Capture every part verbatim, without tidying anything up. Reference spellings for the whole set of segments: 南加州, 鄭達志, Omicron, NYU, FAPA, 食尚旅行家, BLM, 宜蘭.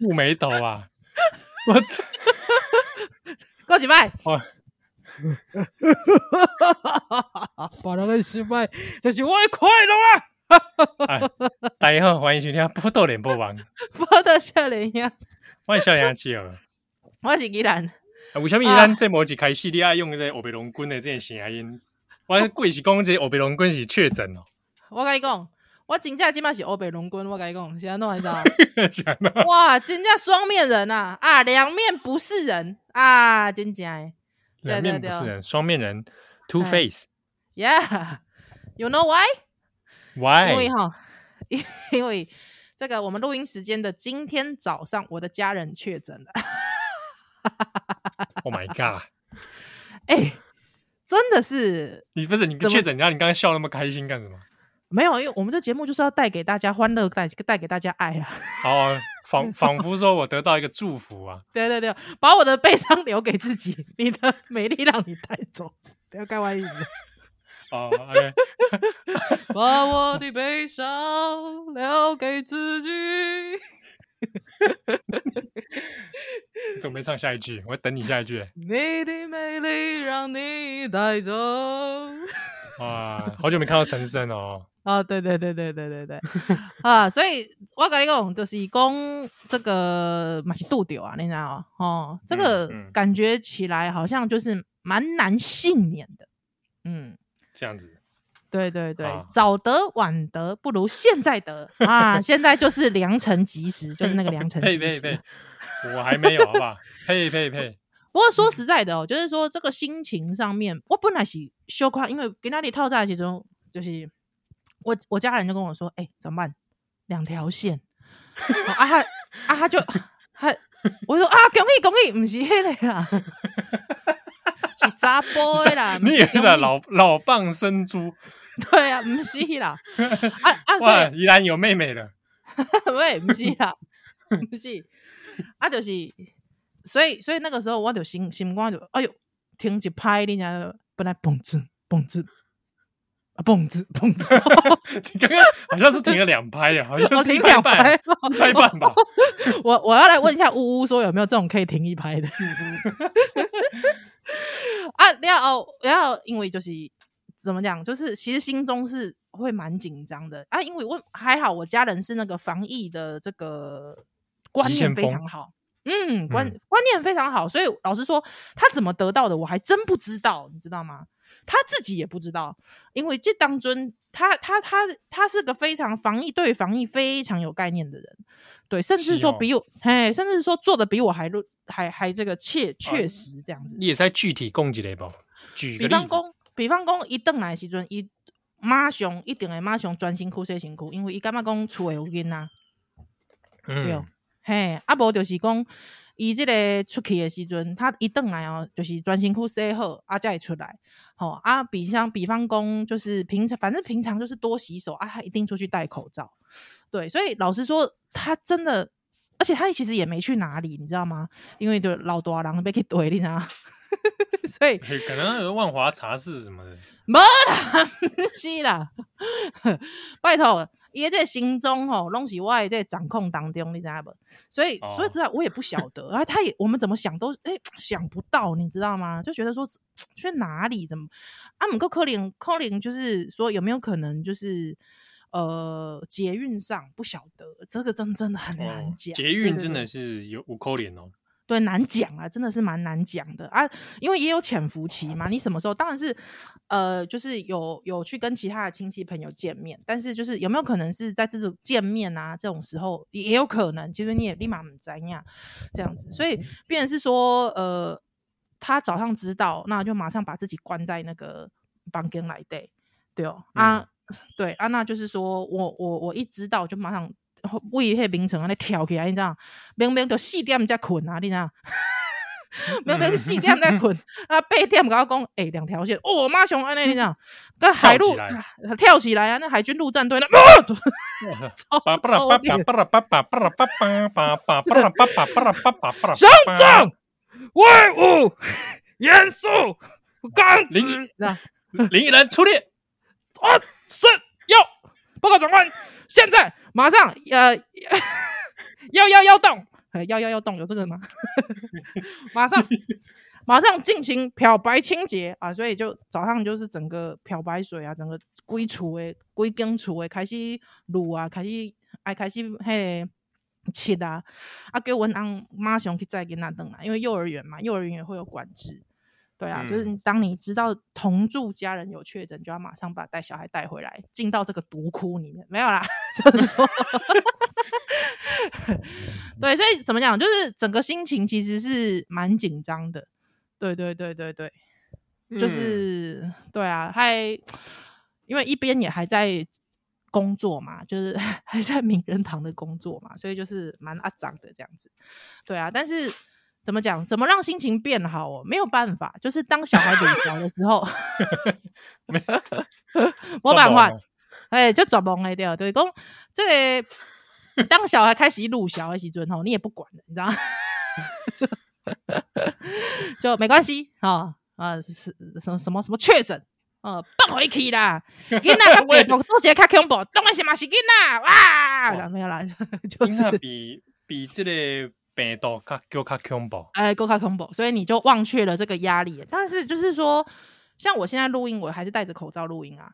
不眉头啊！我过几摆，把那个失败，这是我的快乐啊！大家好，欢迎收听《报道联播网》，报道少年兄，我是少年兄笑，我是宜兰。为什么咱这某一开始你要用这黑白龙君的这个声音？我过是讲这黑白龙君是确诊哦。我跟你讲。我真正现在是欧北龙棍，我跟你讲，现在弄来着。哇，真正双面人啊！啊，两面不是人啊！真正诶，两面不是人，双面人 ，two face。Yeah, you know why? Why? 因为哈，因为这个我们录音时间的今天早上，我的家人确诊了。Oh my god！ 哎、欸，真的是你不是你确诊，然后你刚刚笑那么开心干什么？没有，因为我们这节目就是要带给大家欢乐，带带给大家爱啊！好啊，仿仿佛说我得到一个祝福啊！对对对，把我的悲伤留给自己，你的美丽让你带走，不要开玩笑。哦 ，OK， 把我的悲伤留给自己。你怎么没唱下一句？我等你下一句。你的美丽让你带走。哇，好久没看到陈生哦。啊，对对对对对对对啊，所以我跟你讲，就是讲这个嘛是度掉啊，你知道哦？哦，这个感觉起来好像就是蛮难幸免的。嗯，这样子。对对对，啊、早得晚得不如现在得啊！现在就是良辰吉时，就是那个良辰吉时。呸呸呸！我还没有好吧？呸呸呸！不过说实在的哦，就是说这个心情上面，我本来是羞夸，因为跟那里套在其中，就是。我我家人就跟我说：“哎、欸，怎么办？两条线、哦、啊！他啊他就他，我就说啊，恭喜恭喜，不是那个啦，是查甫的啦，你也是老老棒生猪，对啊，不是啦，啊啊，哇，宜兰有妹妹了，喂，不是啦，不是，啊，就是，所以所以那个时候我就心心光就，哎呦，停一拍，你讲本来蹦子蹦子。”蹦子蹦子，你刚刚好像是停了两拍呀，好像是停两拍，拍半吧。我我要来问一下呜呜，说有没有这种可以停一拍的？啊，然后然后因为就是怎么讲，就是其实心中是会蛮紧张的啊，因为我还好，我家人是那个防疫的这个观念非常好，嗯，观观念非常好，所以老实说，他怎么得到的我还真不知道，你知道吗？他自己也不知道，因为这当中他他他他是个非常防疫对防疫非常有概念的人，对，甚至说比我，哎、哦，甚至说做的比我还还还这个切确实这样子。你也在具体讲一下吧，举个例子。比方讲，比方讲，伊回来的时阵，伊马上一定会马上专心洗身躯，因为伊感觉讲厝内有囡仔，嗯、对，嘿，啊无就是讲。伊这个出去的时阵，他一回来哦，就是专心去洗好，啊才会出来。吼、哦、啊，比像比方讲，就是平常反正平常就是多洗手啊，他一定出去戴口罩。对，所以老实说，他真的，而且他其实也没去哪里，你知道吗？因为就老大人被去怼你啊，所以可能有万华茶室什么的，没啦，是啦，拜托。伊在心中吼、哦，拢是我在掌控当中，你知道不？所以，哦、所以知道我也不晓得，然后他也我们怎么想都哎、欸、想不到，你知道吗？就觉得说去哪里怎么啊？不过可能可能就是说有没有可能就是呃捷运上不晓得，这个真真的很难讲、哦。捷运真的是有有可能哦。对，难讲啊，真的是蛮难讲的啊，因为也有潜伏期嘛。你什么时候？当然是，呃，就是有有去跟其他的亲戚朋友见面，但是就是有没有可能是在这种见面啊这种时候也有可能，其实你也立马不知道这样子，所以变成是说，呃，他早上知道，那就马上把自己关在那个房间内底，对哦、嗯、啊，对啊，那就是说我我我一知道就马上。为迄名城安尼跳起来，你知道？明明就四点才困啊，你知道？没有没有四点在睡啊，八点跟我说哎两条线哦，我妈熊安内你讲跟海陆跳起来啊，那海军陆战队那巴巴拉巴巴拉巴巴巴拉巴巴巴巴拉巴巴巴拉巴巴巴拉，乡长威武严肃刚直，林义人出列，啊是要报告长官，现在马上呃要要要动。要要要动有这个吗？马上马上进行漂白清洁啊！所以就早上就是整个漂白水啊，整个规厝诶、规间厝诶开始卤啊，开始哎开始嘿切啊！啊，叫阮翁马上去载囡仔转来，因为幼儿园嘛，幼儿园也会有管制。对啊，嗯、就是当你知道同住家人有确诊，就要马上把带小孩带回来，进到这个毒窟里面。没有啦，就是说对，所以怎么讲，就是整个心情其实是蛮紧张的。对对对对对，就是、嗯、对啊，还因为一边也还在工作嘛，就是还在名人堂的工作嘛，所以就是蛮阿长的这样子。对啊，但是。怎么讲？怎么让心情变好哦？没有办法，就是当小孩理疗的时候，没办法，哎，就抓懵了掉。对，讲这个当小孩开始入小的时阵吼，你也不管了，你知道吗？就没关系啊啊，什什什么什么确诊哦，放回去啦，囡仔比多多节较恐怖，当然是嘛是囡仔哇，没有啦，就是比比这个。病毒更加恐怖，哎，更加恐怖，所以你就忘却了这个压力。但是就是说，像我现在录音，我还是戴着口罩录音啊，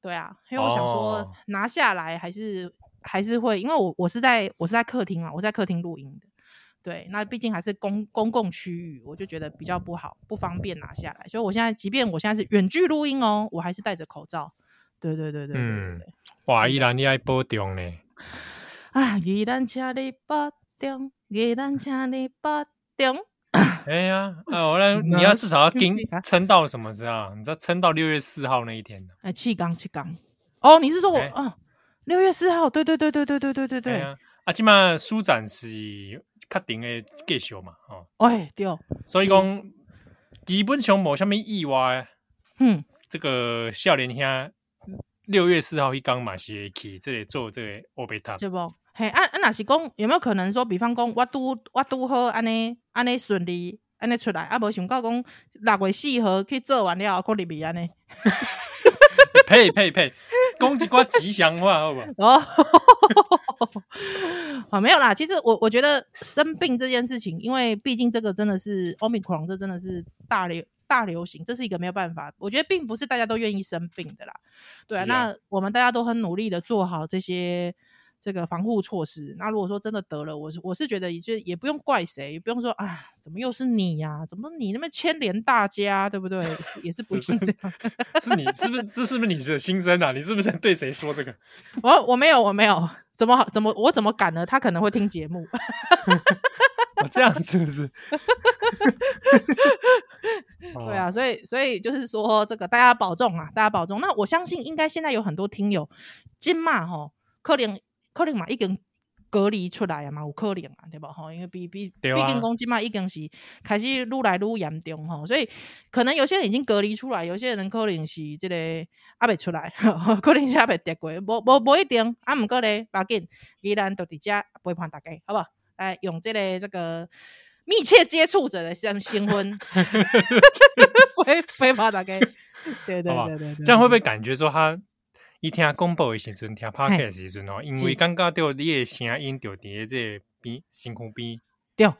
对啊，因为我想说拿下来还是、哦、还是会，因为我我是在我是在客厅嘛，我在客厅录音的，对，那毕竟还是公公共区域，我就觉得比较不好，不方便拿下来，所以我现在即便我现在是远距录音哦，我还是戴着口罩，对对对 对, 對, 對, 對，嗯，哇，依然你爱保重呢，啊，依然请你保重。给咱请你保重。哎呀，哦、啊，你要至少要跟撑到什么时候？你知道撑到六月四号那一天的。哎，气缸气缸。哦，你是说我啊？六、欸哦、月四号，对对对对对对对对对。啊，啊，起码书展是确定的结束嘛，哦。哎，对。所以讲，基本上无虾米意外。嗯，这个少年兄六月四号一缸嘛是去这里做这个欧贝塔。对不？嘿，啊啊，那是讲有没有可能说，比方讲我都我都好安尼安尼顺利安尼出来，啊，无想到讲六月四号去做完了，过入去安尼。呸呸呸，讲一挂吉祥话好不好？哦，啊，没有啦。其实我我觉得生病这件事情，因为毕竟这个真的是 Omicron， 这真的是大流大流行，这是一个没有办法。我觉得并不是大家都愿意生病的啦。对啊，啊那我们大家都很努力的做好这些。这个防护措施，那如果说真的得了，我是我是觉得也就也不用怪谁，也不用说啊，怎么又是你呀、啊？怎么你那么牵连大家，对不对？也是不是这样？是你是不是这是不是你的心声啊？你是不是对谁说这个？我我没有我没有，怎么怎么我怎么敢呢？他可能会听节目。哦、这样是不是？对啊，所以所以就是说这个大家保重啊，大家保重。那我相信应该现在有很多听友今嘛吼，可能。可能嘛已经隔离出来啊嘛，有可能啊，对吧？因为毕毕毕竟讲即嘛已经是开始愈来愈严重吼，所以可能有些人已经隔离出来，有些人可能是这个还未出来，可能是还未得过，无无无一定。啊，唔过咧，要紧，依然都伫遮陪伴大家，好不好？来用这个这个密切接触者的身身份，陪陪伴大家。对对对 对, 对，这样会不会感觉说他？伊听广播的时阵，听 podcast 的时阵哦，因为感觉到你的声音就伫这个边身躯边，对，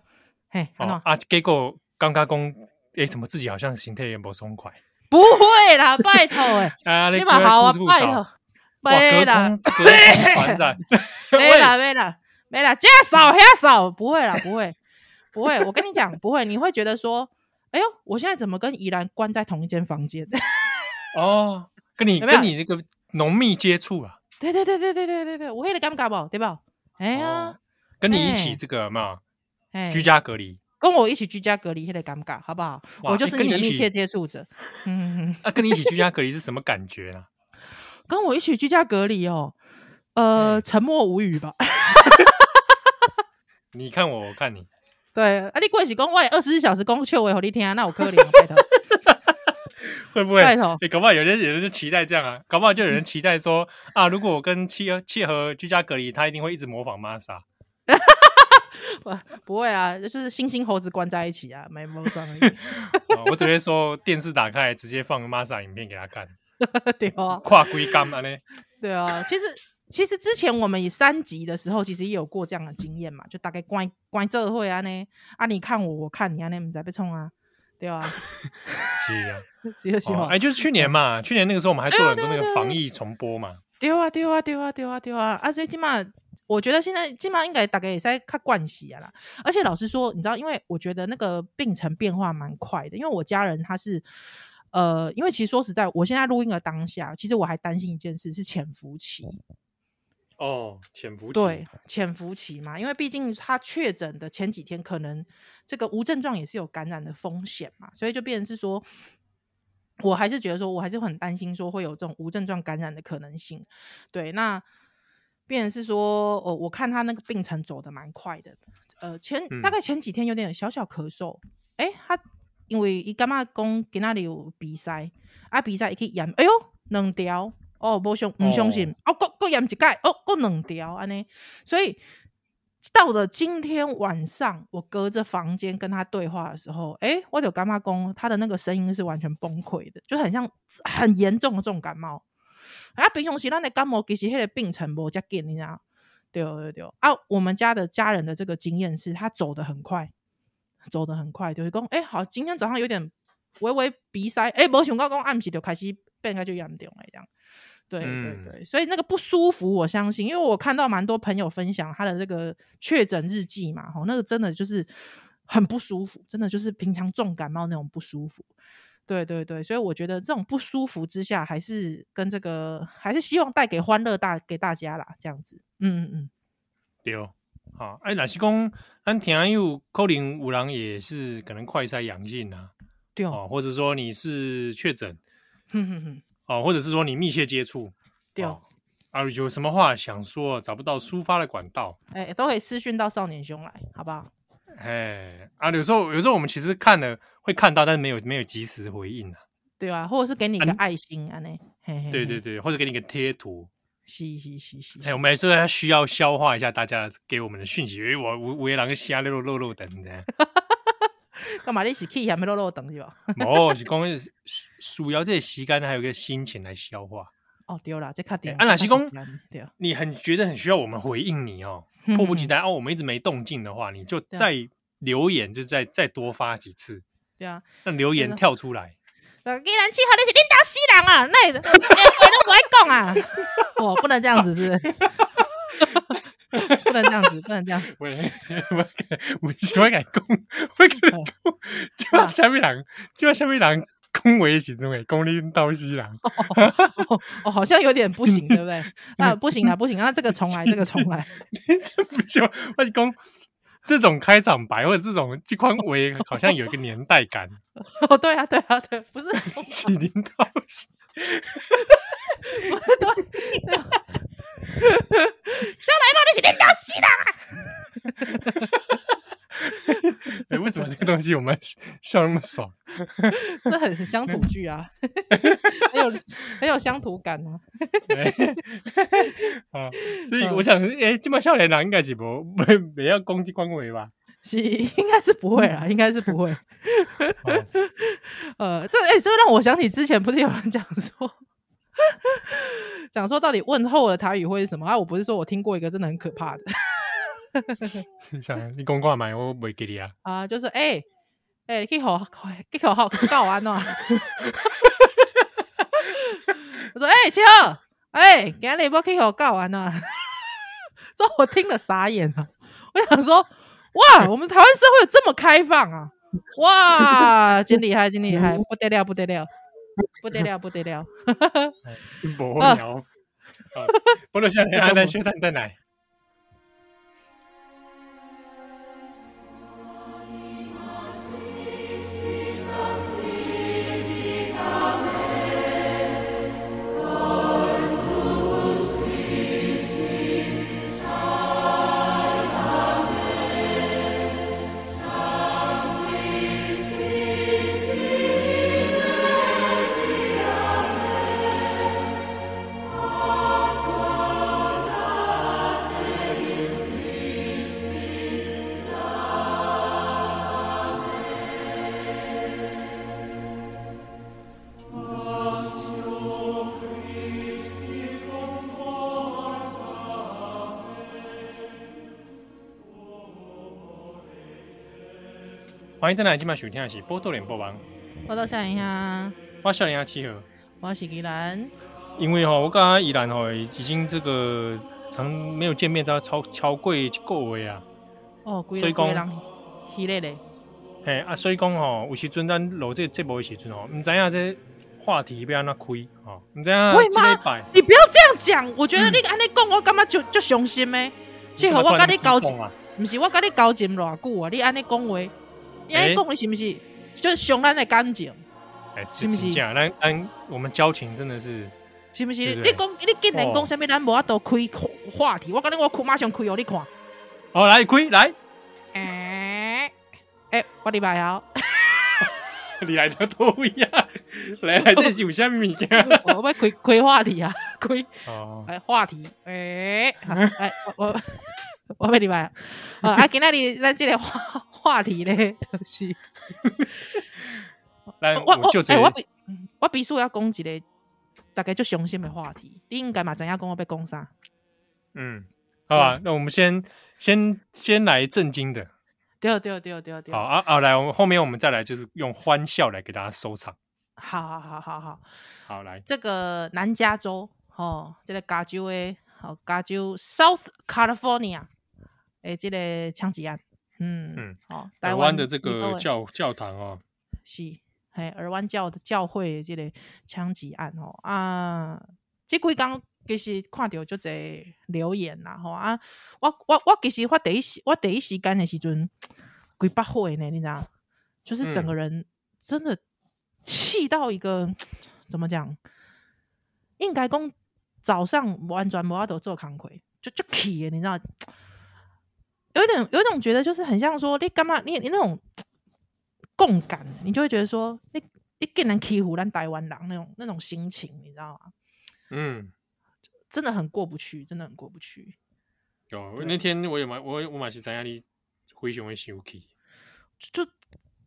嘿，哦、啊，结果感觉讲，哎，怎么自己好像心态也不松快？不会啦，拜托哎、欸啊，你嘛好啊，拜托，没啦，隔空传染，没啦没啦没啦，加少加少，不会啦不会不会，我跟你讲不会，你会觉得说，哎呦，我现在怎么跟宜兰关在同一间房间？哦，跟你有有跟你那个。浓密接触啊！对对对对对对对对，我会的尴尬吧，对吧？哎呀，跟你一起这个嘛，居家隔离，跟我一起居家隔离，会的尴尬，好不好？我就是你的密切接触者。嗯，那跟你一起居家隔离是什么感觉啊？跟我一起居家隔离哦，呃，沉默无语吧。你看我，我看你，对啊，你过去说我有二十四小时工作我给你听，那我可怜拜托会不会拜托、欸、搞不好有人有人就期待这样啊，搞不好就有人期待说啊，如果我跟契合居家隔离，他一定会一直模仿Masa。不会啊，就是猩猩猴子关在一起啊，没毛上而已、哦、我只会说电视打开直接放Masa影片给他看对啊，跨几天这样对啊，其实其实之前我们以三级的时候其实也有过这样的经验嘛，就大概关关这会啊呢啊，你看我我看你啊，那不知道被冲啊对啊是啊是是、哦哎、就是去年嘛、嗯、去年那个时候我们还做了很多那个防疫重播嘛，对啊对啊对啊对啊对啊啊，所以现在我觉得现在现在应该大概也是较惯习了啦，而且老实说你知道，因为我觉得那个病程变化蛮快的，因为我家人他是呃，因为其实说实在我现在录音的当下其实我还担心一件事，是潜伏期哦，潜伏期，对，潜伏期嘛，因为毕竟他确诊的前几天可能这个无症状也是有感染的风险嘛，所以就变成是说我还是觉得说我还是很担心说会有这种无症状感染的可能性，对，那变成是说、哦、我看他那个病程走得蛮快的，呃，前、嗯、大概前几天有点小小咳嗽，哎，他因为他觉得说今天有比赛啊，比赛他去验，哎呦两条哦，不相不相信哦，又又验一次哦，又两条安尼，所以到了今天晚上，我隔着房间跟他对话的时候，哎、欸，我就感觉说他的那个声音是完全崩溃的，就很像很严重的这种感冒。啊，平常时咱的感冒其实那个病程没这么快，你知道？对对对啊，我们家的家人的这个经验是，他走得很快，走得很快，就是说，哎、欸，好，今天早上有点微微鼻塞，哎、欸，没想到说晚上就开始变得很严重了这样。对对对、嗯、所以那个不舒服我相信，因为我看到蛮多朋友分享他的这个确诊日记嘛，那个真的就是很不舒服，真的就是平常重感冒那种不舒服，对对对，所以我觉得这种不舒服之下还是跟这个还是希望带给欢乐大给大家啦，这样子，嗯嗯，对好，哎、啊，若是说咱听友可能有人也是可能快筛阳性啊，对哦，或者说你是确诊，哼哼哼哦，或者是说你密切接触，对哦，啊，有什么话想说，找不到抒发的管道，哎、欸，都可以私讯到少年兄来，好不好？哎，啊，有时候有时候我们其实看了会看到，但是没有没有及时回应啊，对啊，或者是给你一个爱心啊，呢，对对对，或者给你一个贴图，是是是是，哎、欸，我们还是需要消化一下大家给我们的讯息，因为我我我也让个瞎溜溜溜等的。干嘛你是去那边落落长是吧？没是说需要这个时间还有个心情来消化哦，对啦这肯定、欸、啊，如果是说你很觉得很需要我们回应你哦，迫不及待、嗯、哦，我们一直没动静的话你就再留言，就再再多发几次，对啊，让留言跳出来，既然气候你是领导死人啊，那你我还说啊哦，不能这样子是不是不能这样子，不能这样子。我我我喜欢讲，我讲讲，即马虾米人，即马虾米人恭维时阵会讲你倒西人。哦，好像有点不行，对不对？那不行啊，不行啊，那这个重来，这个重来。不行，我讲这种开场白或者这种这款围，好像有一个年代感。哦，对啊，对啊，对，不是是领导西。我对对。叫来吧，你是领导死人啊！哎，为什么这个东西我们笑那么爽？这很乡土剧啊，很有很有乡土感啊。啊，所以我想，哎、欸，今麦少年人应该是不没没要攻击光伟吧？是，应该是不会啦，应该是不会。呃，这哎、欸，这让我想起之前不是有人讲说。讲说到底问候的台语会是什么啊？我不是说我听过一个真的很可怕的你说看看我不记得啊，就是哎哎、欸欸，你去给我给我告安怎我说哎、欸、七号哎、欸，今天要去给我告安怎所以我听了傻眼了，我想说哇我们台湾社会有这么开放啊，哇真厉害真厉害，不得了不得了不得了不得了不得了，不如下面还能学蛋蛋奶欢迎回来，现在收听的是波多联播网，我到少年兄，我少年兄七号，我是宜兰。因为、哦、我跟宜兰、哦、已经这个常没有见面，超超超过一个月啊。哦，所以讲，系列嘞。嘿啊，所以讲吼、哦，有时阵咱录这节目的时阵吼，唔知影这话题要安怎开吼，唔、哦、知影这礼拜。你不要这样讲，我觉得你安尼讲，我感觉就就伤心咩。七号，我跟你交情，唔是我跟你交情偌久啊？你安尼讲话。你安尼讲，你是不是就是伤咱的感情？哎、欸，是不是？咱咱我们交情真的是，是不是？对不对？你讲，你竟然讲什么？咱无法度开话题，我感觉我马上开哦，你看。哦，来开来。哎、欸欸、我礼拜了。你来得多位啊！来来，这是有啥物件？我要开开话题啊，开哦，哎话题，哎、欸、哎我我我要礼拜了。呃啊，今仔日咱这个话。话题咧，就是，来，我我哎、欸，我必我必须要讲一个大概就伤心的话题，你应该嘛知影讲我要讲啥？嗯，好吧、啊，那我们先先先来震惊的，对对对对对，好啊啊，来，我们后面我们再来就是用欢笑来给大家收场。好好好好好，好来，这个南加州哦，这个加州的，好、哦、加州 South California 诶，这个枪击案。嗯嗯，好、哦，台湾的这个教教堂哦，是，嘿，尔湾教的教会的这个枪击案哦啊，这几天其实看到就侪留言啦吼、哦、啊，我我我其实我第一我第一时间的时阵，几百回呢，你知道，就是整个人真的气到一个、嗯、怎么讲，应该讲早上完全无法度做工课，就就气的，你知道。有一点，有一种觉得就是很像说，你干嘛？你你那种共感，你就会觉得说，你你竟然欺负咱台湾人那种那种心情，你知道吗？嗯，真的很过不去，真的很过不去。有那天我也蛮我我蛮是在那里灰熊会生气，就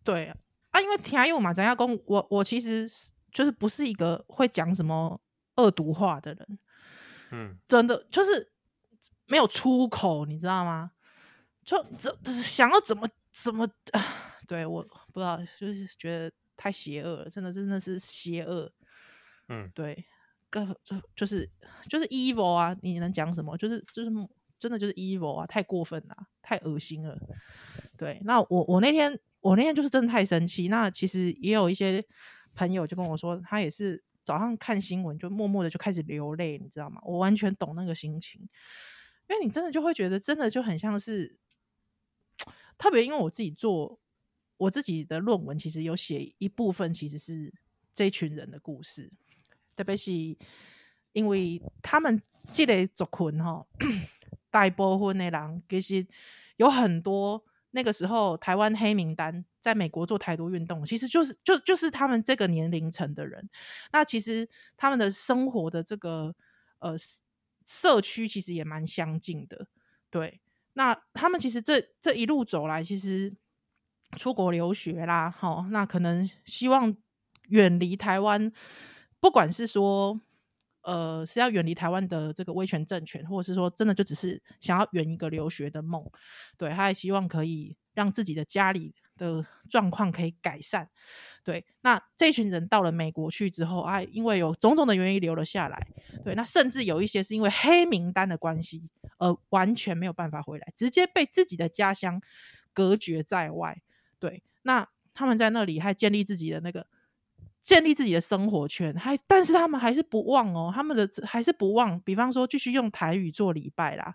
对啊，啊因为听因为我嘛在那讲，我我其实就是不是一个会讲什么恶毒话的人，嗯，真的就是没有出口，你知道吗？就想要怎么怎么、呃、对我不知道，就是觉得太邪恶了，真的真的是邪恶。嗯，对，就是就是 evil 啊，你能讲什么？就是就是真的就是 evil 啊，太过分了，太恶心了。对，那我我那天我那天就是真的太生气。那其实也有一些朋友就跟我说，他也是早上看新闻就默默的就开始流泪，你知道吗？我完全懂那个心情，因为你真的就会觉得真的就很像是。特别因为我自己做我自己的论文，其实有写一部分其实是这群人的故事，特别是因为他们这个族群吼，大部分的人其实有很多那个时候台湾黑名单在美国做台独运动，其实就是就就是他们这个年龄层的人，那其实他们的生活的这个呃社区其实也蛮相近的，对。那他们其实这这一路走来，其实出国留学啦，好、哦，那可能希望远离台湾，不管是说呃是要远离台湾的这个威权政权，或者是说真的就只是想要圆一个留学的梦，对，他也希望可以让自己的家里的状况可以改善，对。那这群人到了美国去之后啊，因为有种种的原因留了下来，对。那甚至有一些是因为黑名单的关系，呃，完全没有办法回来，直接被自己的家乡隔绝在外，对。那他们在那里还建立自己的那个，建立自己的生活圈，还但是他们还是不忘哦，他们的还是不忘，比方说继续用台语做礼拜啦，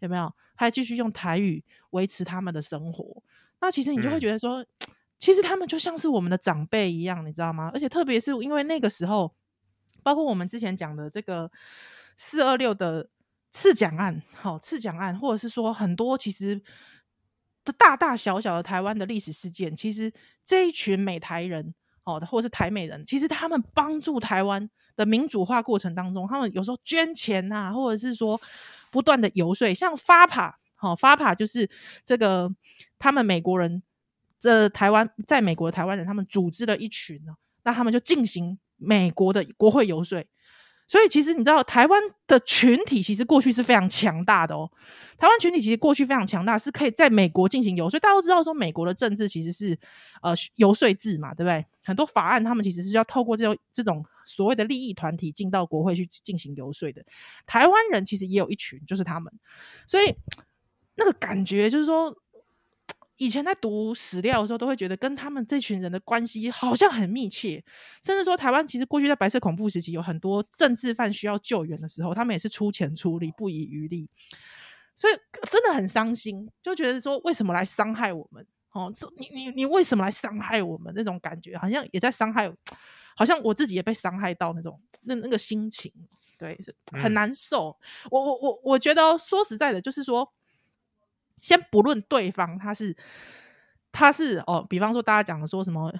有没有？还继续用台语维持他们的生活。那其实你就会觉得说、嗯、其实他们就像是我们的长辈一样，你知道吗？而且特别是因为那个时候，包括我们之前讲的这个四二六的刺蒋案、哦、刺蒋案，或者是说很多其实大大小小的台湾的历史事件，其实这一群美台人、哦、或者是台美人，其实他们帮助台湾的民主化过程当中，他们有时候捐钱啊，或者是说不断的游说，像F A P A哦、F A P A 就是这个他们美国人这台湾在美国的台湾人，他们组织了一群、啊、那他们就进行美国的国会游说，所以其实你知道台湾的群体其实过去是非常强大的哦，台湾群体其实过去非常强大，是可以在美国进行游说。大家都知道说美国的政治其实是呃游说制嘛，对不对？很多法案他们其实是要透过这种这种所谓的利益团体进到国会去进行游说的。台湾人其实也有一群就是他们，所以那个感觉就是说，以前在读史料的时候都会觉得跟他们这群人的关系好像很密切，甚至说台湾其实过去在白色恐怖时期有很多政治犯需要救援的时候，他们也是出钱出力不遗余力，所以真的很伤心，就觉得说为什么来伤害我们、哦、你, 你, 你为什么来伤害我们，那种感觉好像也在伤害，好像我自己也被伤害到那种 那, 那个心情，对，很难受、嗯、我, 我, 我, 我觉得说实在的，就是说先不论对方他是他是哦，比方说大家讲的说什么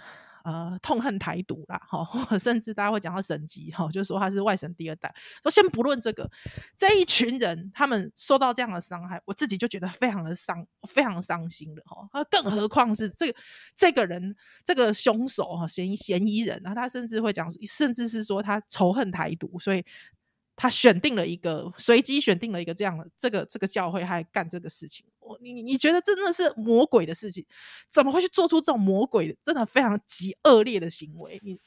呃痛恨台独啦、哦、甚至大家会讲到省籍、哦、就是说他是外省第二代，说先不论这个，这一群人他们受到这样的伤害，我自己就觉得非常的伤非常伤心了、哦、更何况是这个这个人这个凶手、哦、嫌疑嫌疑人、啊、他甚至会讲甚至是说他仇恨台独，所以他选定了一个随机选定了一个这样的这个这个教会还干这个事情，你你觉得真的是魔鬼的事情，怎么会去做出这种魔鬼真的非常极恶劣的行为，你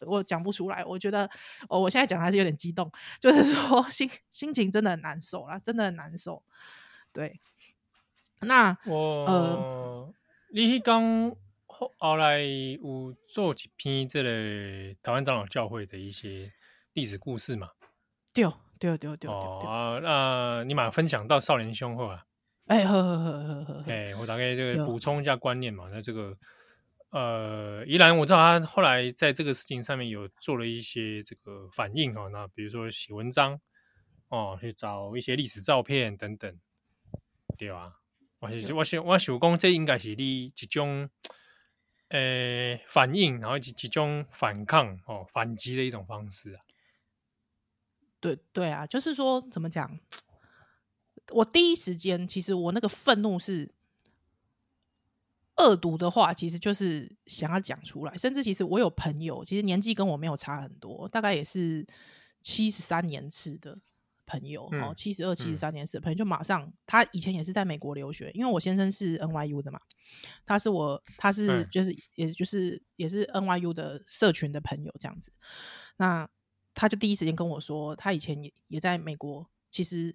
我讲不出来，我觉得、哦、我现在讲还是有点激动，就是说 心, 心情真的很难受啦，真的很难受，对。那我、呃、你刚后来有做一篇这个台湾长老教会的一些历史故事嘛，对对对对对、哦、啊，那你马分享到少年兄后啊，哎，呵呵呵呵呵，哎，我大概这个补充一下观念嘛。那这个呃，宜兰我知道他后来在这个事情上面有做了一些这个反应哦，那比如说写文章哦，去找一些历史照片等等，对啊，我是我是我想讲，这应该是你一种呃反应，然后一一种反抗哦反击的一种方式啊。对对啊，就是说怎么讲？我第一时间其实我那个愤怒是恶毒的话，其实就是想要讲出来，甚至其实我有朋友其实年纪跟我没有差很多，大概也是七十三年次的朋友、嗯哦、七十二、七十三年次的朋友、嗯、就马上他以前也是在美国留学，因为我先生是 N Y U 的嘛，他是我他是就是、嗯、也就是也是 N Y U 的社群的朋友这样子，那他就第一时间跟我说他以前 也, 也在美国，其实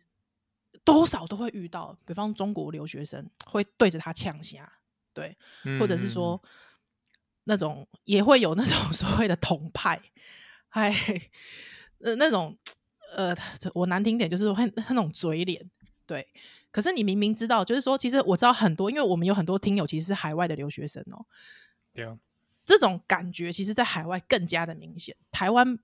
多少都会遇到，比方中国留学生会对着他呛虾，对、嗯、或者是说那种也会有那种所谓的同派，哎、呃，那种呃，我难听点就是会那种嘴脸，对。可是你明明知道，就是说其实我知道很多，因为我们有很多听友其实是海外的留学生哦，对啊，这种感觉其实在海外更加的明显，台湾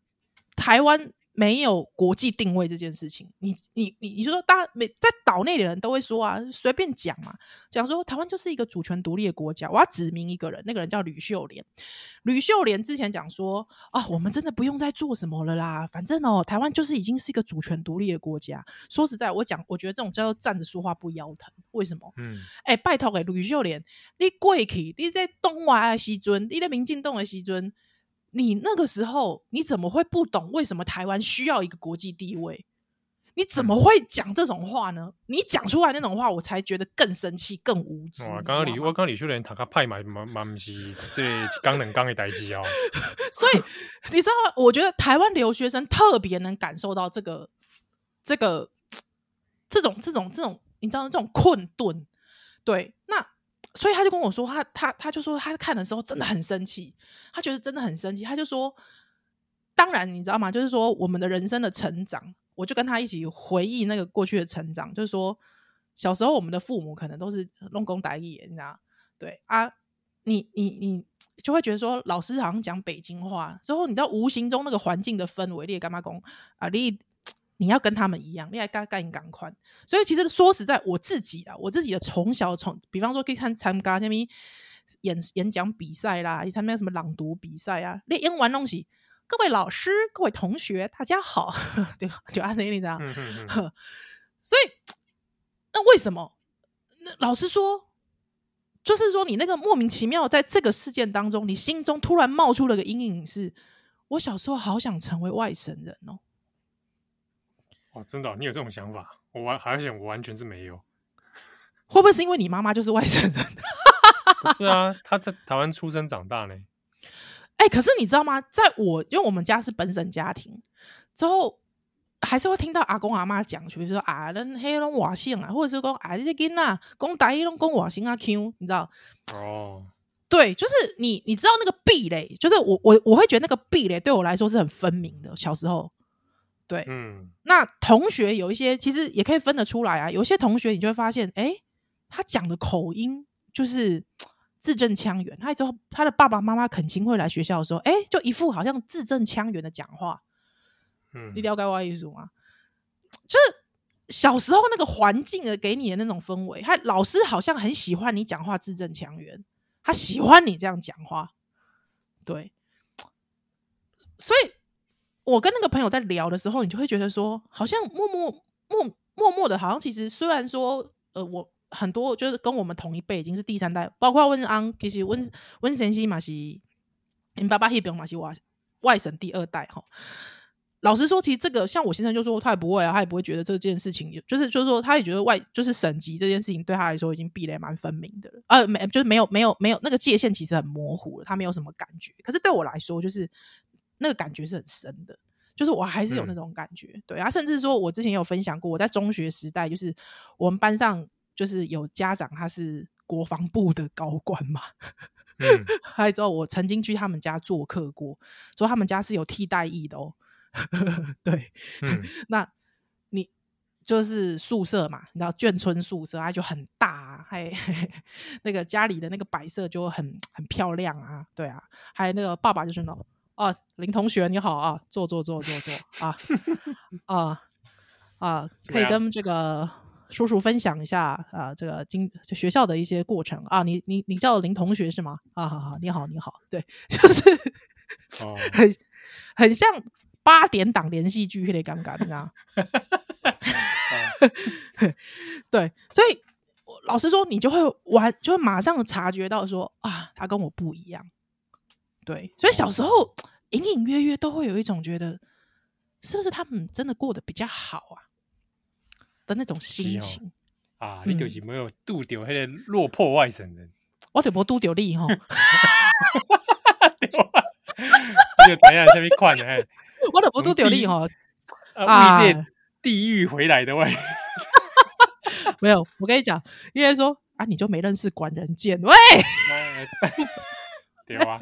台湾没有国际定位这件事情，你你你你就说大家在岛内的人都会说啊，随便讲嘛，讲说台湾就是一个主权独立的国家，我要指明一个人，那个人叫吕秀莲。吕秀莲之前讲说啊，我们真的不用再做什么了啦，反正哦，台湾就是已经是一个主权独立的国家。说实在，我讲，我觉得这种叫做站着说话不腰疼。为什么？嗯，哎、欸，拜托给吕秀莲，你过去你在东华的时阵，你在民进党的时阵。你那个时候你怎么会不懂为什么台湾需要一个国际地位，你怎么会讲这种话呢？你讲出来那种话我才觉得更生气更无知。哇，刚刚李我刚李秀莲他派嘛嘛嘛不是这刚能刚的代志哦。所以你知道吗，我觉得台湾留学生特别能感受到这个这个这种这种这种你知道这种困顿，对。那所以他就跟我说他他他就说他看的时候真的很生气，他觉得真的很生气，他就说当然你知道吗，就是说我们的人生的成长，我就跟他一起回忆那个过去的成长，就是说小时候我们的父母可能都是弄公打义，你知道，对啊，你你你就会觉得说老师好像讲北京话之后，你知道无形中那个环境的氛围，你也干嘛讲啊，你你要跟他们一样，你要跟他们同款。所以其实说实在我自己啦，我自己的从小从比方说可以参加什么演演讲比赛啦，参加什么朗读比赛啊，你演完都是各位老师各位同学大家好对就按那样、嗯嗯嗯、所以那为什么老实说就是说你那个莫名其妙在这个事件当中，你心中突然冒出了个阴影，是我小时候好想成为外省人哦，哇，真的、哦，你有这种想法？我完好险，我完全是没有。会不会是因为你妈妈就是外省人？不是啊，她在台湾出生长大呢。哎、欸，可是你知道吗？在我因为我们家是本省家庭之后，还是会听到阿公阿妈讲，比如说啊，恁黑拢外省啊，或者是讲啊，这些囡仔讲台语拢讲外省啊 ，Q， 你知道？哦。对，就是你，你知道那个壁垒，就是我我我会觉得那个壁垒对我来说是很分明的。小时候，对，嗯，那同学有一些其实也可以分得出来啊。有一些同学你就会发现，哎，他讲的口音就是字正腔圆。他之后他的爸爸妈妈恳亲会来学校的时候，哎，就一副好像字正腔圆的讲话。嗯，你了解我的意思吗？就是小时候那个环境的给你的那种氛围，他老师好像很喜欢你讲话字正腔圆。他喜欢你这样讲话，对，所以我跟那个朋友在聊的时候，你就会觉得说好像默默默默默的好像其实虽然说呃，我很多就是跟我们同一辈已经是第三代，包括阮翁其实阮阮先生也是因爸爸那边也是外省第二代齁，老实说其实这个像我先生就说他也不会啊，他也不会觉得这件事情就是就是说他也觉得外就是省级这件事情对他来说已经壁垒蛮分明的了，呃没就是没有没有没有那个界限其实很模糊了，他没有什么感觉，可是对我来说就是那个感觉是很深的，就是我还是有那种感觉、嗯、对啊，甚至说我之前有分享过我在中学时代就是我们班上就是有家长他是国防部的高官嘛嗯，还有之后我曾经去他们家做客过，所以他们家是有替代役的哦对、嗯、那你就是宿舍嘛，你知道眷村宿舍它就很大啊，还那个家里的那个摆设就很很漂亮啊，对啊，还有那个爸爸就是那种哦，林同学你好啊，坐坐坐坐坐啊啊啊，可以跟这个叔叔分享一下啊，这个经学校的一些过程啊，你你你叫林同学是吗？啊好好，你好你好，对，就是哦，很很像。八点档连续剧那个感觉，你知道对，所以老实说你就会玩就会马上察觉到说啊他跟我不一样，对，所以小时候隐隐约约都会有一种觉得是不是他们真的过得比较好啊的那种心情、哦、啊你就是没有遇到那个落魄外省人、嗯、我就没遇到你吼对吧你就知道什么款的、欸我就没遇到你齁，啊，為這地獄回來的外没有，我跟你讲，因为说啊，你就没认识管人见，喂，对啊，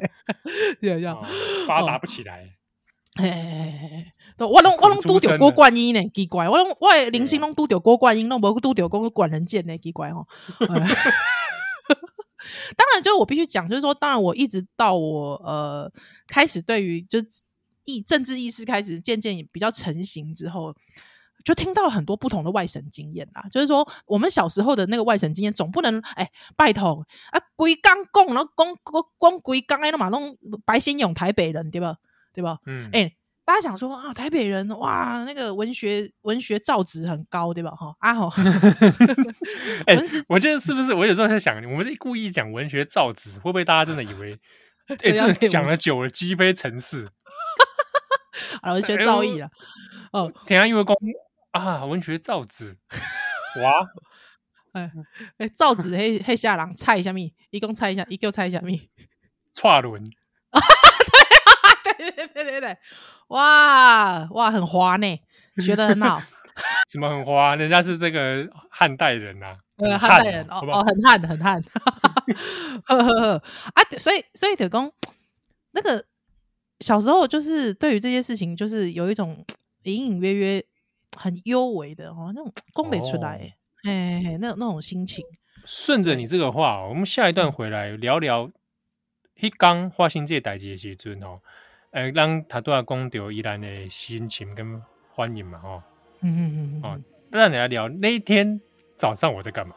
对啊，发达不起来。哎，我拢我拢拄着郭冠英呢，奇怪，我拢我的人生拢拄着郭冠英，拢无拄着讲管人见呢，奇怪齁。当然，就是我必须讲，就是说，当然我一直到我呃开始对于就。政治意识开始渐渐比较成型之后，就听到很多不同的外省经验啦。就是说，我们小时候的那个外省经验，总不能哎、欸，拜托啊，规刚讲，然后讲光规刚哎，那嘛弄白先勇台北人对吧？对吧？嗯，哎、欸，大家想说啊，台北人哇，那个文学文学造诣很高对吧？哈啊哈，哎、欸，我觉得是不是？我有时候在想，我们是故意讲文学造诣，会不会大家真的以为哎、欸，真的讲了久了鸡飞城市？啊、文学造诣啦、欸、哦，听因为讲啊，文学造诣，哇，哎哎，造诣黑黑下人猜一下咪，一共猜一下，一共猜一下咪，串轮，对对对对对，哇哇，很滑呢，学得很好，怎么很滑？人家是那个汉代人啊，呃、啊，汉代人哦哦，很汉很汉，呵呵呵啊，所以所以就讲那个。小时候就是对于这些事情就是有一种隐隐约约很幽微的、哦、那种讲不出来、哦、嘿嘿 那, 那种心情。顺着你这个话我们下一段回来聊聊那天发生这个事情的时候、呃、我们刚才讲到宜兰的心情跟欢迎嘛、哦、嗯嗯嗯嗯那、哦、你来聊那一天早上我在干嘛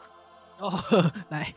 哦来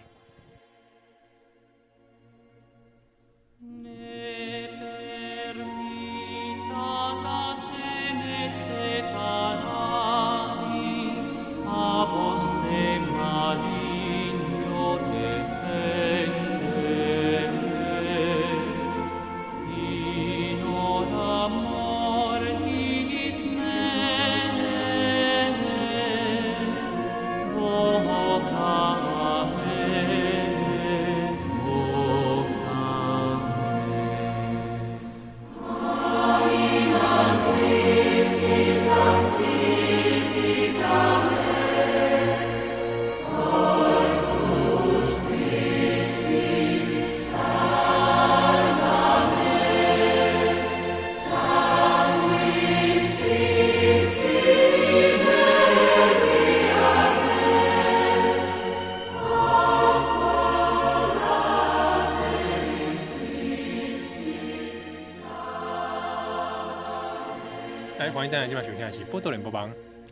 哎，欢迎大家今晚收听的是《波多连播帮》，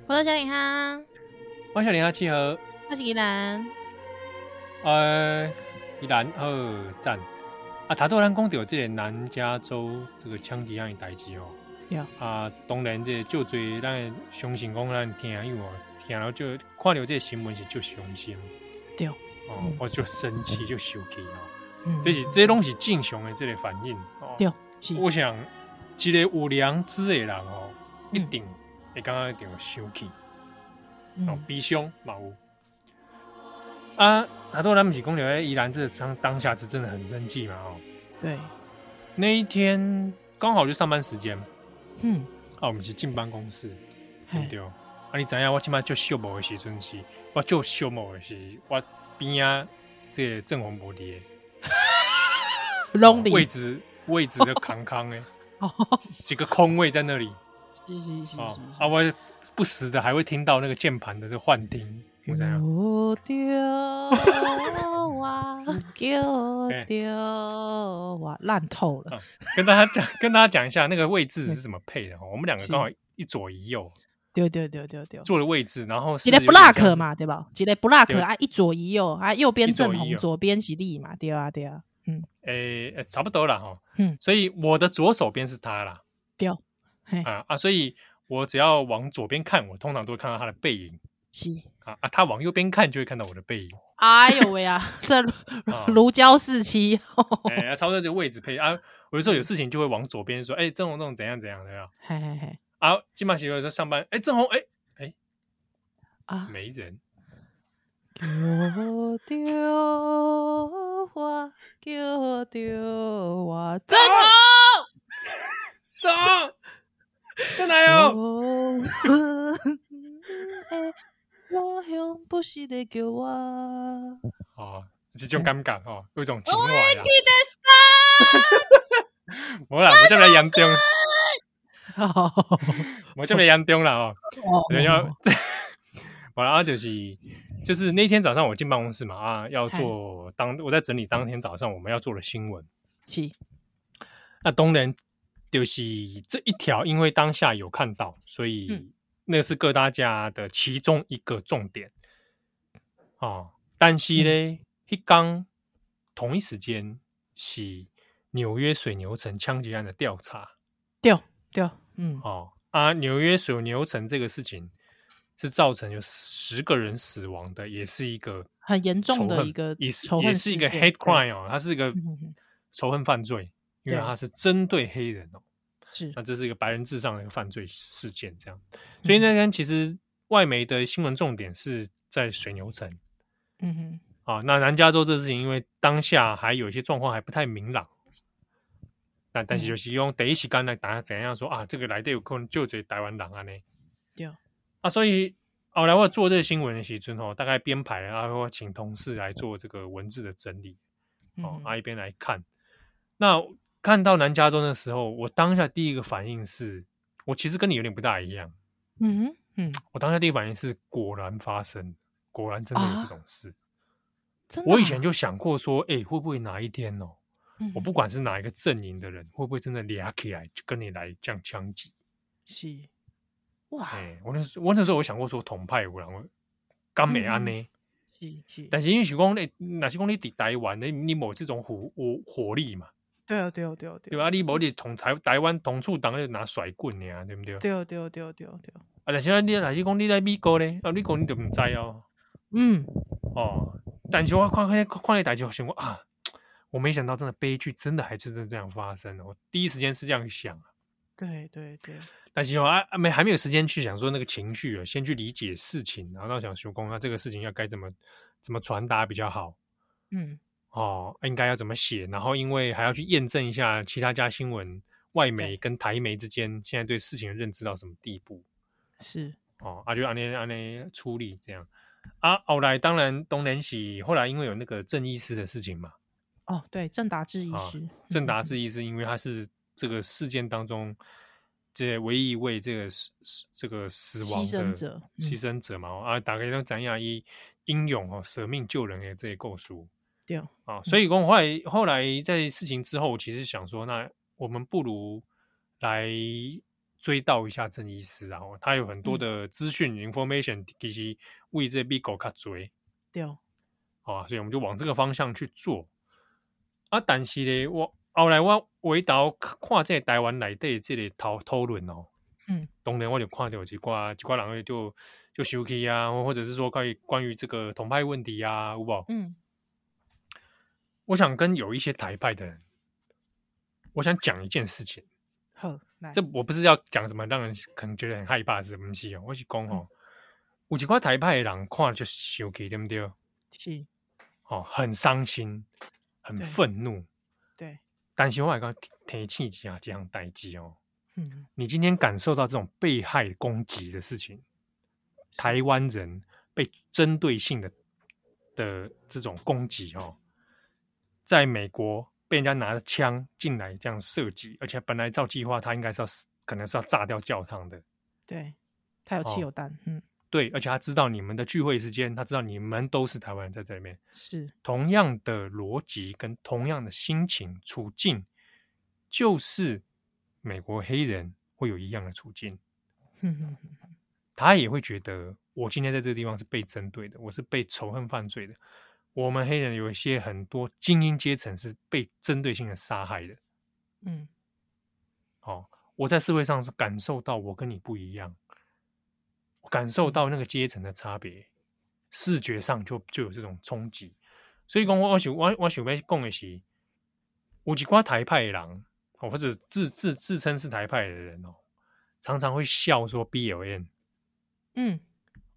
我是小林哈，我是小林哈七和，我是宜兰，呃，宜兰二赞啊，头拄咱讲到这个南加州这个枪击案的代志哦，有啊，当然这就最咱相信讲咱听友哦，听了就看到这个新闻是就伤心，对哦，嗯、我就生气就生气哦，嗯，这是这拢是正常的这个反应哦，对，是，我想。一个有良知的人哦，一定会感觉一定生气，哦悲伤嘛有。啊，很多人不是讲了，宜兰这当当下是真的很生气嘛哦。对，那一天刚好就上班时间，嗯，啊我们是进办公室，对哦。啊你知影我今摆做秀某的时阵是，我做秀某的是，我边啊这郑宏博的，位置位置的空空诶。几个空位在那里，是是是、哦、啊，我不时的还会听到那个键盘的这幻听，我怎样？丢丢啊，丢丢哇，烂透了！啊、跟大家讲，跟大家讲一下那个位置是怎么配的、哦、我们两个刚好一左一右，对对对对对，坐的位置，然后是一个 block 嘛，对吧？一个 block 啊，一左一右啊，右边正红，左边是立嘛，对啊对啊。嗯，诶、欸，差不多啦哈。嗯，所以我的左手边是他啦，对，啊啊，所以我只要往左边看，我通常都会看到他的背影。是啊啊，他往右边看就会看到我的背影。哎呦喂啊，这如胶似漆。哎、啊，差不多这个位置配啊。我有时候有事情就会往左边说，哎、欸，郑宏这种怎样怎样怎样。嘿嘿嘿。啊，今晚媳妇说上班，哎、欸，郑宏，哎、欸、哎、欸，啊，没人。丢丢我丢丢我走走在哪哦？我向不时的叫我哦，这种感觉哦，有一种情怀啦。无啦，我这边严重，我这边严重啦哦，我要。好啦，就是就是那天早上我进办公室嘛啊，要做当我在整理当天早上我们要做的新闻。是，那当然就是这一条，因为当下有看到，所以那是各大家的其中一个重点。哦，但是呢，一、嗯、刚同一时间是纽约水牛城枪击案的调查。对对，嗯，哦啊，纽约水牛城这个事情。是造成有十个人死亡的，也是一个很严重的一个仇恨，也是一个 hate crime 哦，它是一个仇恨犯罪，因为它是针对黑人哦。是，那这是一个白人至上的一个犯罪事件，这样。所以那天其实外媒的新闻重点是在水牛城，嗯哼，啊，那南加州这事情，因为当下还有一些状况还不太明朗，那但是就是用第一时间来打怎样说啊，这个来的有可能就只台湾人啊呢，对。啊，所以后来我做这个新闻的时阵哦，大概编排啊，我请同事来做这个文字的整理，哦，啊一边来看。那看到南加州的时候，我当下第一个反应是，我其实跟你有点不大一样，嗯嗯，我当下第一个反应是，果然发生，果然真的有这种事。啊啊、我以前就想过说，哎、欸，会不会哪一天哦，嗯、我不管是哪一个阵营的人，会不会真的俩起来就跟你来这样枪击？是。哇、欸我！我那时候我想过说统派有人会敢会安呢？但是因为是讲你，那是讲你伫台湾，你你无这种火火力嘛？对啊，对啊，对啊，对啊！你无你同台台湾同处党就拿甩棍呀，对不对？对啊，对啊，对啊，对啊！啊，但是你那是讲你来美国咧，啊，美国你就唔知哦。嗯。哦，但是我看看看那代志，我想过啊，我没想到真的悲剧真的还真的这样发生了。我第一时间是这样想。对对对，但是我、啊、还没还没有时间去想说那个情绪了，先去理解事情，然后到想说公啊这个事情要该怎么怎么传达比较好，嗯，哦，应该要怎么写，然后因为还要去验证一下其他家新闻、外媒跟台媒之间现在对事情的认知到什么地步，是哦，啊就按呢按呢处理这样啊，后来当然东联喜后来因为有那个郑医师的事情嘛，哦对，郑达志医师，哦、郑达志医师因为他是。这个事件当中，这唯一一位这个这个死亡的牺牲者，牺牲者嘛、嗯、啊，大概都怎样以英勇哦，舍命救人的这些构思，对啊，嗯、所以讲后来后来在事情之后，我其实想说，那我们不如来追悼一下郑医师啊，他有很多的资讯 information 其实为这比狗较多，对啊，所以我们就往这个方向去做啊。但是咧，我后来我回到看这个台湾内底这个讨讨论哦，嗯，当然我就看到一些一些人就就生气啊，或者是说关于关于这个统派问题啊，有无？嗯，我想跟有一些台派的人，我想讲一件事情。好，这我不是要讲什么让人可能觉得很害怕的什么东西哦，我是讲哦，有一些台派的人看就生气，对不对？是。哦，很伤心，很愤怒，对。对，但是我讲天气啊，这样代志哦，嗯，你今天感受到这种被害攻击的事情，台湾人被针对性的的这种攻击哦，在美国被人家拿着枪进来这样射击，而且本来照计划他应该是要可能是要炸掉教堂的，对，他有汽油弹，哦，嗯。对，而且他知道你们的聚会时间，他知道你们都是台湾人在这里面，是同样的逻辑跟同样的心情处境，就是美国黑人会有一样的处境，嗯，他也会觉得我今天在这个地方是被针对的，我是被仇恨犯罪的，我们黑人有一些很多精英阶层是被针对性的杀害的，嗯，哦，我在社会上是感受到我跟你不一样，感受到那个阶层的差别，视觉上 就, 就有这种冲击。所以说我想我我想要讲的是，有一些台派的人，或者自自自称是台派的人哦，常常会笑说 B L M， 嗯，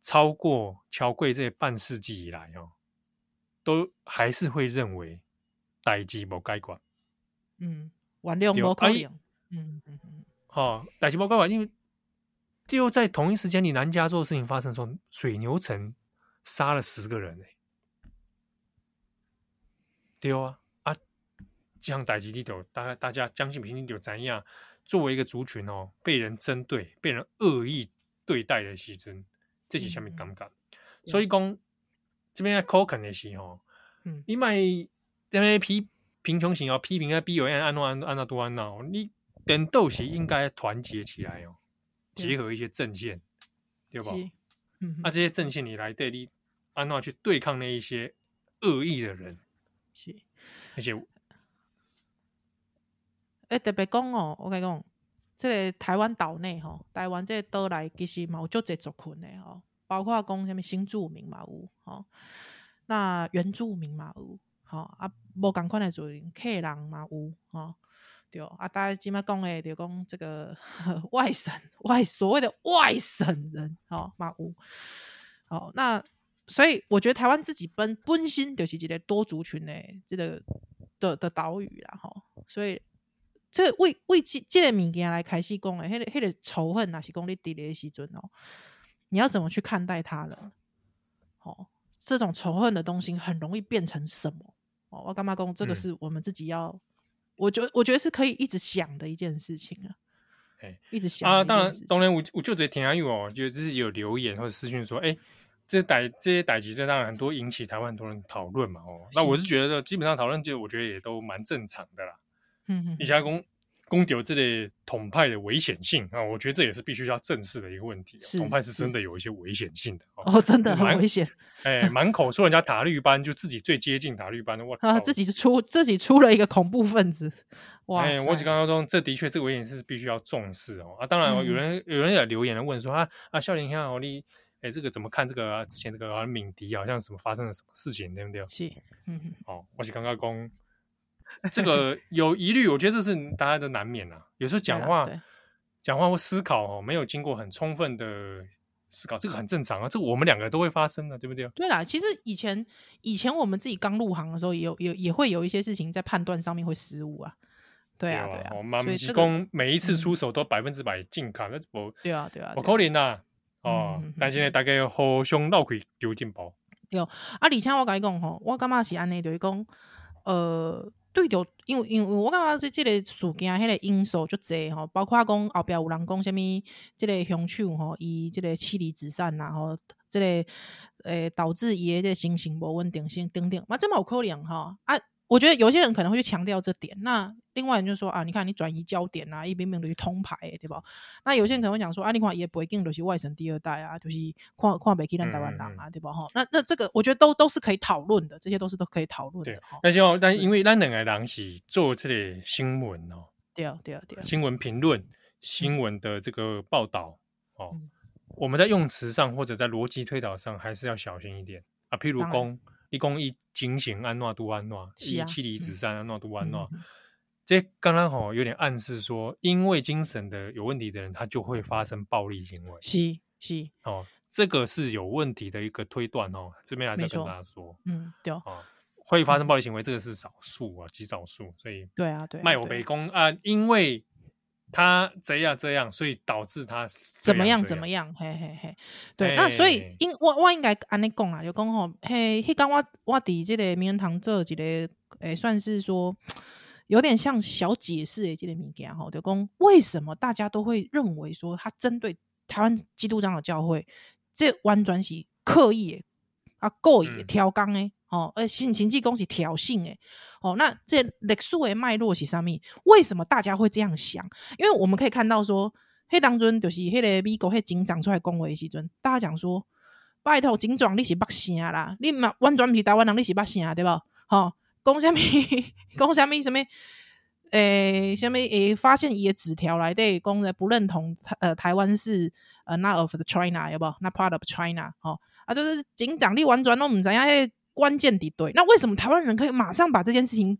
超过超过这半世纪以来哦，都还是会认为代志无解决。嗯，原谅无可能。嗯嗯嗯。哦，代志无解决，因为就在同一时间，你南加州的事情发生的时候，水牛城。杀了十个人诶，对啊啊！这样代志你就大家大家将心比心，你就知影作为一个族群哦，被人针对、被人恶意对待的时阵，这是虾米感觉？嗯、所以讲这边口肯的是吼，嗯，你卖这边批贫穷型哦，批评啊 B O N 安诺安安纳多安纳，你等斗是应该团结起来哦，结合一些阵线，对吧？啊，这些阵线你来对你安娜去对抗那一些恶意的人，是而且，欸特别讲哦，我跟你讲，这个台湾岛内吼，台湾这个岛内其实嘛有足侪族群的吼，包括讲什么新住民嘛有吼，那原住民嘛有吼，啊无同款的族群，客人嘛有吼。对啊，大家今麦讲诶，就讲这个外省外所谓的外省人，哦，嘛有，哦，那所以我觉得台湾自己本本身就是一个多族群诶，这个的的岛屿啦，吼，哦，所以这个为为这这个物件来开始讲诶，迄、那个迄、那个仇恨啊，是讲你伫咧时阵哦，你要怎么去看待他人？哦，这种仇恨的东西很容易变成什么？哦，我干嘛讲这个是我们自己要。嗯我觉得我觉得是可以一直想的一件事情啊，欸，一直想啊。当然，当然，我我就觉得挺安逸哦。就就是有留言或者私讯说，哎，欸，这代这些代际，这当然很多引起台湾很多人讨论嘛。哦，那我是觉得基本上讨论，就我觉得也都蛮正常的啦。嗯哼，以前公公丢这类统派的危险性啊，我觉得这也是必须要正视的一个问题，啊。统派是真的有一些危险性的哦，哦真的很危险。哎，满口说人家塔绿班，就自己最接近塔绿班的，我啊，自己出自己出了一个恐怖分子，哇！哎，我只刚刚说，这的确这个危险是必须要重视哦。啊，当然，哦，有人有人也留言来问说啊啊，少年兄，你哎，这个怎么看这个、啊、之前这个敏迪好像什么发生了什么事情，对不对？是，嗯，哦，我是刚刚说这个有疑虑，我觉得这是大家的难免啊。有时候讲话讲话或思考、哦、没有经过很充分的思考，这个很正常啊，这我们两个都会发生的、啊，对不对？对啦，其实以前以前我们自己刚入行的时候也有，也也会有一些事情在判断上面会失误啊。对啊，对啊，我们提供每一次出手都百分之百健康，那不对啊，对啊，不可能啊。哦，嗯、但现在大概互相闹开丢进包。对啊，而且我跟你讲吼，我感觉是安尼，就是讲，呃。对着，因为因为我感觉是这个事件，迄个因素就济吼，包括讲后边有人讲什么，这个凶手吼，伊这个妻离子散啦吼，这个诶、欸、导致伊的心情无稳定性等等，嘛这么有可能哈啊！我觉得有些人可能会去强调这点，那另外人就说啊，你看你转移焦点啊，一明明就是通牌的，对吧？那有些人可能会讲说啊，你看他的背景就是外省第二代啊，就是看看不起咱台湾人啊，嗯嗯对吧？那那这个我觉得都都是可以讨论的，这些都是都可以讨论的。但是哦，但因为咱两个人是做这个新闻哦，对啊对啊对啊，新闻评论、新闻的这个报道哦，嗯、我们在用词上或者在逻辑推导上还是要小心一点啊，譬如说你说他警醒安怎都安怎，他妻离子散安怎都安怎，这刚刚好有点暗示说，因为精神的有问题的人，他就会发生暴力行为。是是哦，这个是有问题的一个推断哦。这边还在跟大家说，嗯，对哦，会发生暴力行为，这个是少数啊，极少数，所以对啊对，卖我北宫啊，因为。他这样这样，所以导致他怎么样怎么样，嘿嘿嘿，对，嘿嘿嘿那所以因我我应该安尼讲啦，就讲吼，嘿，迄天我我伫这个名人堂做一个，诶、欸，算是说有点像小解释的这个物件吼，就讲为什么大家都会认为说他针对台湾基督长老教会，这完全是刻意的啊，故意的挑工诶。哦，呃，甚至讲是挑衅诶，哦，那这历史的脉络是啥物？为什么大家会这样想？因为我们可以看到说，迄当阵就是迄个美国迄警长出来讲话的时阵，大家讲说，拜托警长你是北城啦，你嘛完全不是台湾人，你是北城对吧？哦，讲啥物？讲啥物？什么？诶、欸，什么？诶，发现伊的纸条来对，讲在不认同呃台湾是呃 not of the China 有无 ？Not part of China 哦，啊，就是警长你完全都唔知影迄。关键敌对，那为什么台湾人可以马上把这件事情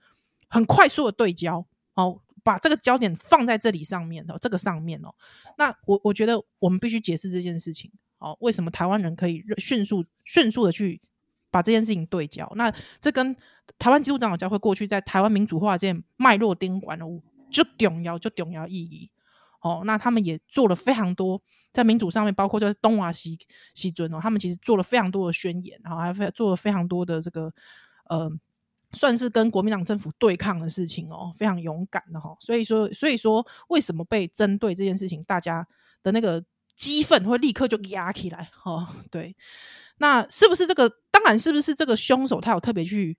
很快速的对焦、哦、把这个焦点放在这里上面、哦、这个上面、哦、那 我, 我觉得我们必须解释这件事情、哦、为什么台湾人可以迅速迅速的去把这件事情对焦，那这跟台湾基督长老教会过去在台湾民主化这件脉络顶端很重要很重要意义、哦、那他们也做了非常多在民主上面，包括就是东华西西尊哦，他们其实做了非常多的宣言，然后还做了非常多的这个呃，算是跟国民党政府对抗的事情哦，非常勇敢的哈、哦。所以说，所以说为什么被针对这件事情，大家的那个激愤会立刻就压起来哦？对，那是不是这个？当然，是不是这个凶手他有特别去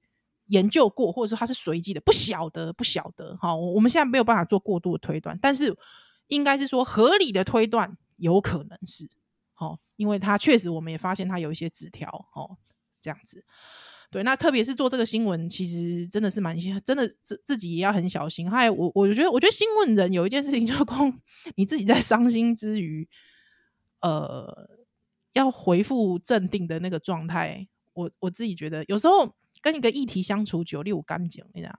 研究过，或者说他是随机的？不晓得，不晓得。好、哦，我们现在没有办法做过度的推断，但是应该是说合理的推断。有可能是、哦、因为他确实我们也发现他有一些纸条、哦、这样子，对，那特别是做这个新闻其实真的是蛮真的自己也要很小心，还 我, 我觉得我觉得新闻人有一件事情就是你自己在伤心之余呃，要回复镇定的那个状态， 我, 我自己觉得有时候跟一个议题相处久，你有感情你知道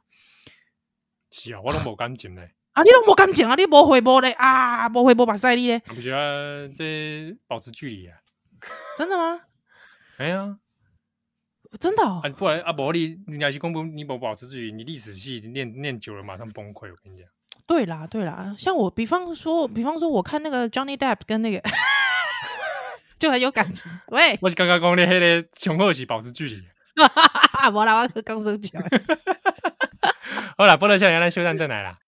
是啊，我都没感情呢啊，你都没感情啊！你没回报嘞啊，没回报把塞你嘞。不是啊，这保持距离啊。真的吗？哎呀，真的、哦啊。不然啊，不然你你要是公布你不保持距离，你历史系念念久了马上崩溃。我跟你讲。对啦，对啦，像我，比方说，比方说，我看那个 Johnny Depp 跟那个就很有感情。喂，我是刚刚讲的那个雄厚是保持距离。哈哈哈！我来，我刚生气。好啦，不能像原来修蛋蛋来啦。